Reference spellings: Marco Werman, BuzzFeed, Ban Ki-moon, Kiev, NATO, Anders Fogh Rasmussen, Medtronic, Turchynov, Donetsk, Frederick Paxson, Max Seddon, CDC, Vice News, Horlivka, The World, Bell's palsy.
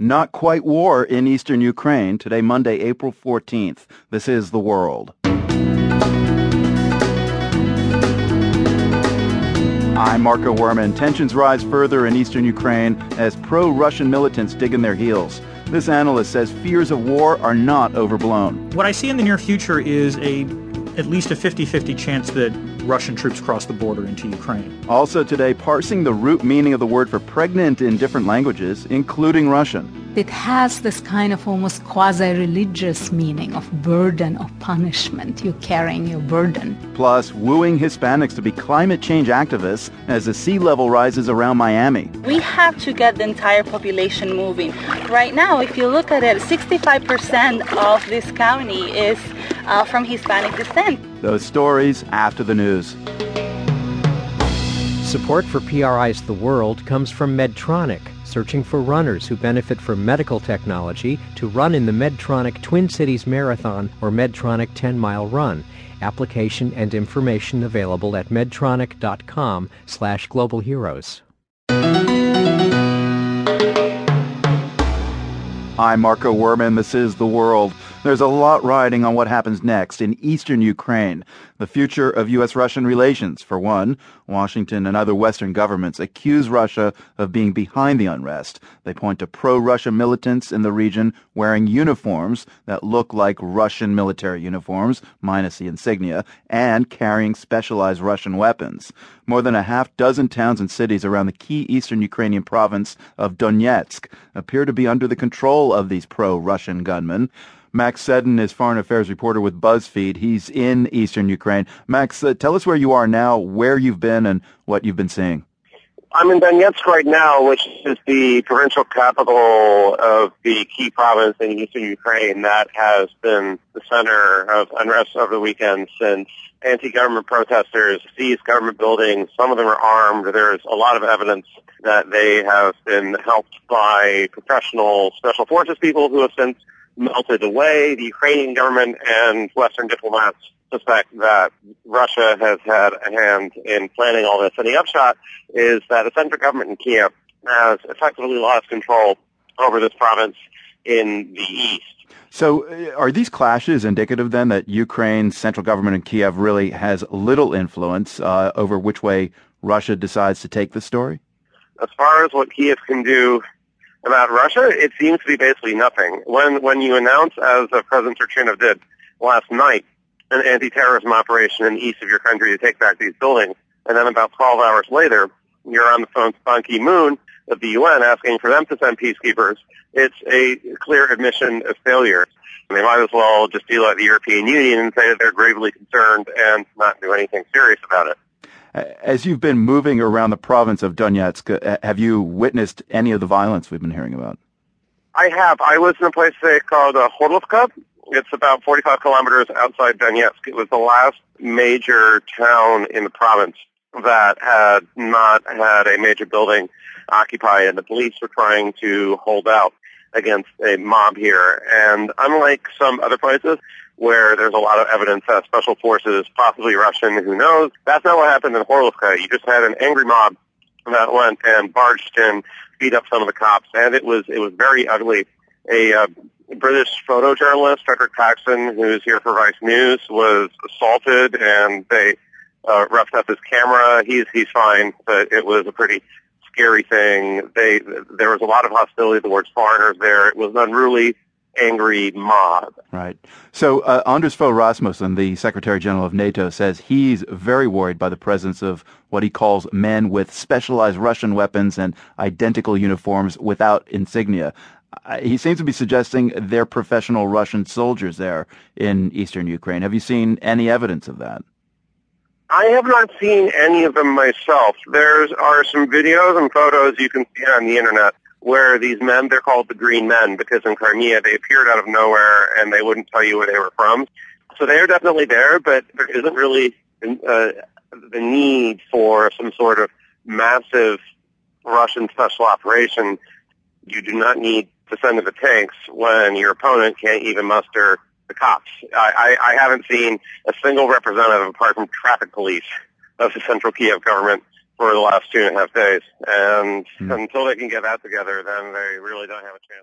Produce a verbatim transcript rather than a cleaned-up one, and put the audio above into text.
Not quite war in eastern Ukraine. Today, Monday, April fourteenth. This is The World. I'm Marco Werman. Tensions rise further in eastern Ukraine as pro-Russian militants dig in their heels. This analyst says fears of war are not overblown. What I see in the near future is a at least a fifty-fifty chance that Russian troops cross the border into Ukraine. Also today, parsing the root meaning of the word for pregnant in different languages, including Russian. It has this kind of almost quasi-religious meaning of burden, of punishment. You're carrying your burden. Plus, wooing Hispanics to be climate change activists as the sea level rises around Miami. We have to get the entire population moving. Right now, if you look at it, sixty-five percent of this county is uh, from Hispanic descent. Those stories after the news. Support for P R I's The World comes from Medtronic, searching for runners who benefit from medical technology to run in the Medtronic Twin Cities Marathon or Medtronic ten-mile Run. Application and information available at medtronic.com slash global heroes. I'm Marco Werman. This is The World. There's a lot riding on what happens next in eastern Ukraine. The future of U S-Russian relations, for one. Washington and other Western governments accuse Russia of being behind the unrest. They point to pro-Russia militants in the region wearing uniforms that look like Russian military uniforms, minus the insignia, and carrying specialized Russian weapons. More than a half dozen towns and cities around the key eastern Ukrainian province of Donetsk appear to be under the control of these pro-Russian gunmen. Max Seddon is foreign affairs reporter with BuzzFeed. He's in eastern Ukraine. Max, uh, tell us where you are now, where you've been, and what you've been seeing. I'm in Donetsk right now, which is the provincial capital of the key province in eastern Ukraine that has been the center of unrest over the weekend since anti-government protesters seized government buildings. Some of them are armed. There's a lot of evidence that they have been helped by professional special forces people who have since melted away. The Ukrainian government and Western diplomats suspect that Russia has had a hand in planning all this. And the upshot is that the central government in Kiev has effectively lost control over this province in the east. So are these clashes indicative then that Ukraine's central government in Kiev really has little influence uh, over which way Russia decides to take the story? As far as what Kiev can do about Russia, it seems to be basically nothing. When when you announce, as President Turchynov did last night, an anti-terrorism operation in the east of your country to take back these buildings, and then about twelve hours later, you're on the phone to Ban Ki-moon of the U N asking for them to send peacekeepers, it's a clear admission of failure. They might as well just be like the European Union and say that they're gravely concerned and not do anything serious about it. As you've been moving around the province of Donetsk, have you witnessed any of the violence we've been hearing about? I have. I was in a place today called uh, Horlivka. It's about forty-five kilometers outside Donetsk. It was the last major town in the province that had not had a major building occupied, and the police were trying to hold out against a mob here. And unlike some other places where there's a lot of evidence that special forces, possibly Russian, who knows, that's not what happened in Horlivka. You just had an angry mob that went and barged in, beat up some of the cops, and it was it was very ugly. A uh, British photojournalist, Frederick Paxson, who's here for Vice News, was assaulted, and they uh, roughed up his camera. He's he's fine, but it was a pretty scary thing. They there was a lot of hostility towards foreigners there. It was an unruly, angry mob. Right. So uh, Anders Fogh Rasmussen, the Secretary General of NATO, says he's very worried by the presence of what he calls men with specialized Russian weapons and identical uniforms without insignia. Uh, he seems to be suggesting they're professional Russian soldiers there in eastern Ukraine. Have you seen any evidence of that? I have not seen any of them myself. There are some videos and photos you can see on the internet where these men, they're called the Green Men because in Crimea they appeared out of nowhere and they wouldn't tell you where they were from. So they are definitely there, but there isn't really uh, the need for some sort of massive Russian special operation. You do not need to send in the tanks when your opponent can't even muster the cops. I, I, I haven't seen a single representative, apart from traffic police, of the central Kiev government for the last two and a half days. And mm. until they can get that together, then they really don't have a chance.